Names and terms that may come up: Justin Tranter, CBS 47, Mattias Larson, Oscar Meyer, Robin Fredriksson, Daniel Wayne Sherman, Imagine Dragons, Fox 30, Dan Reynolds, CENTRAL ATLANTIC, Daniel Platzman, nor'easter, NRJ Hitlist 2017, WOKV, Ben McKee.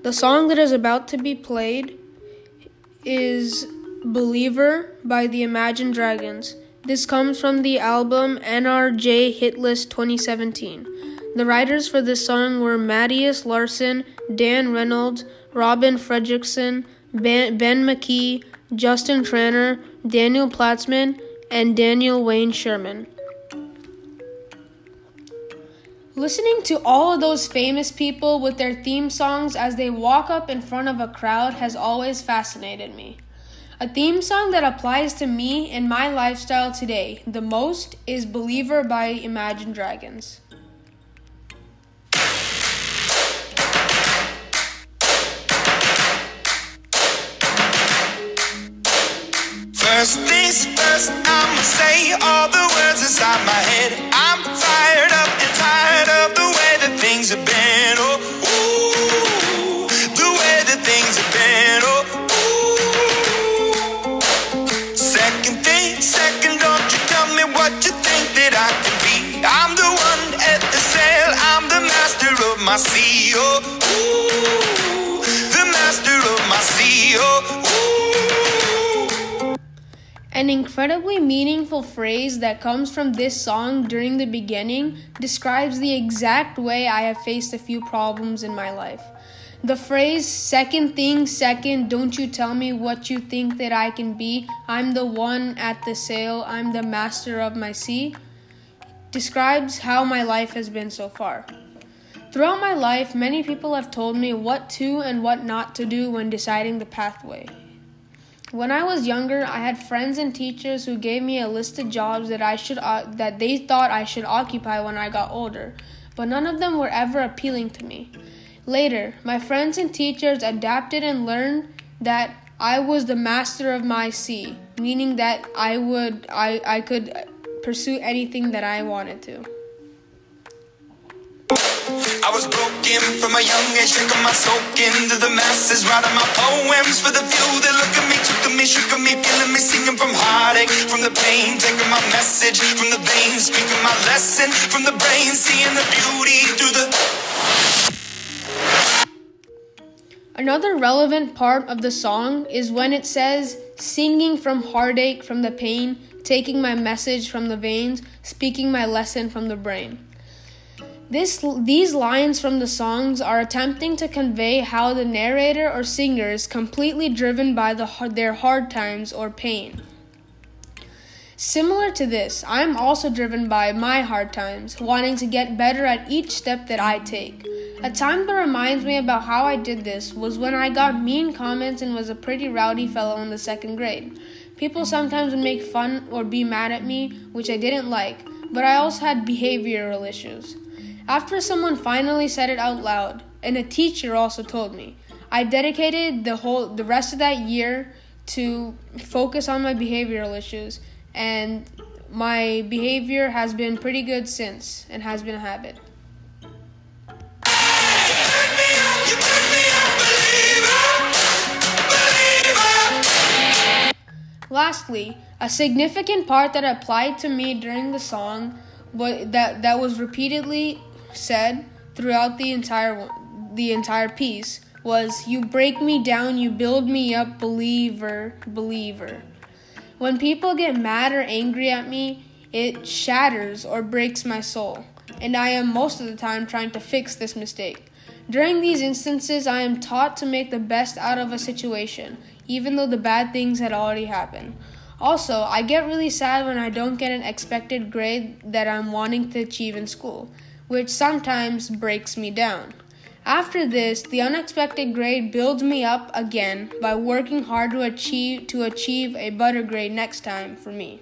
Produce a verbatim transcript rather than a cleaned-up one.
The song that is about to be played is Believer by the Imagine Dragons. This comes from the album N R J Hitlist twenty seventeen. The writers for this song were Mattias Larson, Dan Reynolds, Robin Fredriksson, Ben McKee, Justin Tranter, Daniel Platzman, and Daniel Wayne Sherman. Listening to all of those famous people with their theme songs as they walk up in front of a crowd has always fascinated me. A theme song that applies to me and my lifestyle today the most is Believer by Imagine Dragons. First things first, I'ma say all the words inside my head. I'm fired up and tired of the way that things have been. Oh, ooh, the way that things have been. Oh, ooh. Second thing, second, don't you tell me what you think that I can be. I'm the one at the sail, I'm the master of my sea. Oh, ooh, the master of my sea. Oh, ooh. An incredibly meaningful phrase that comes from this song during the beginning describes the exact way I have faced a few problems in my life. The phrase, second thing, second, don't you tell me what you think that I can be, I'm the one at the sail, I'm the master of my sea, describes how my life has been so far. Throughout my life, many people have told me what to and what not to do when deciding the pathway. When I was younger, I had friends and teachers who gave me a list of jobs that I should uh, that they thought I should occupy when I got older, but none of them were ever appealing to me. Later, my friends and teachers adapted and learned that I was the master of my sea, meaning that I would I, I could pursue anything that I wanted to. I was broken from a young age, taking my soak into the masses, writing my poems for the few that look at me, took at me, shook at me, feeling me, singing from heartache, from the pain, taking my message from the veins, speaking my lesson from the brain, seeing the beauty through the... Another relevant part of the song is when it says, singing from heartache, from the pain, taking my message from the veins, speaking my lesson from the brain. This, these lines from the songs are attempting to convey how the narrator or singer is completely driven by the, their hard times or pain. Similar to this, I'm also driven by my hard times, wanting to get better at each step that I take. A time that reminds me about how I did this was when I got mean comments and was a pretty rowdy fellow in the second grade. People sometimes would make fun or be mad at me, which I didn't like, but I also had behavioral issues. After someone finally said it out loud, and a teacher also told me, I dedicated the whole the rest of that year to focus on my behavioral issues, and my behavior has been pretty good since, and has been a habit. Lastly, a significant part that applied to me during the song, but that that was repeatedly said throughout the entire the entire piece was, you break me down, you build me up, believer, believer. When people get mad or angry at me, it shatters or breaks my soul, and I am most of the time trying to fix this mistake. During these instances, I am taught to make the best out of a situation, even though the bad things had already happened. Also, I get really sad when I don't get an expected grade that I'm wanting to achieve in school, which sometimes breaks me down. After this, the unexpected grade builds me up again by working hard to achieve to achieve a better grade next time for me.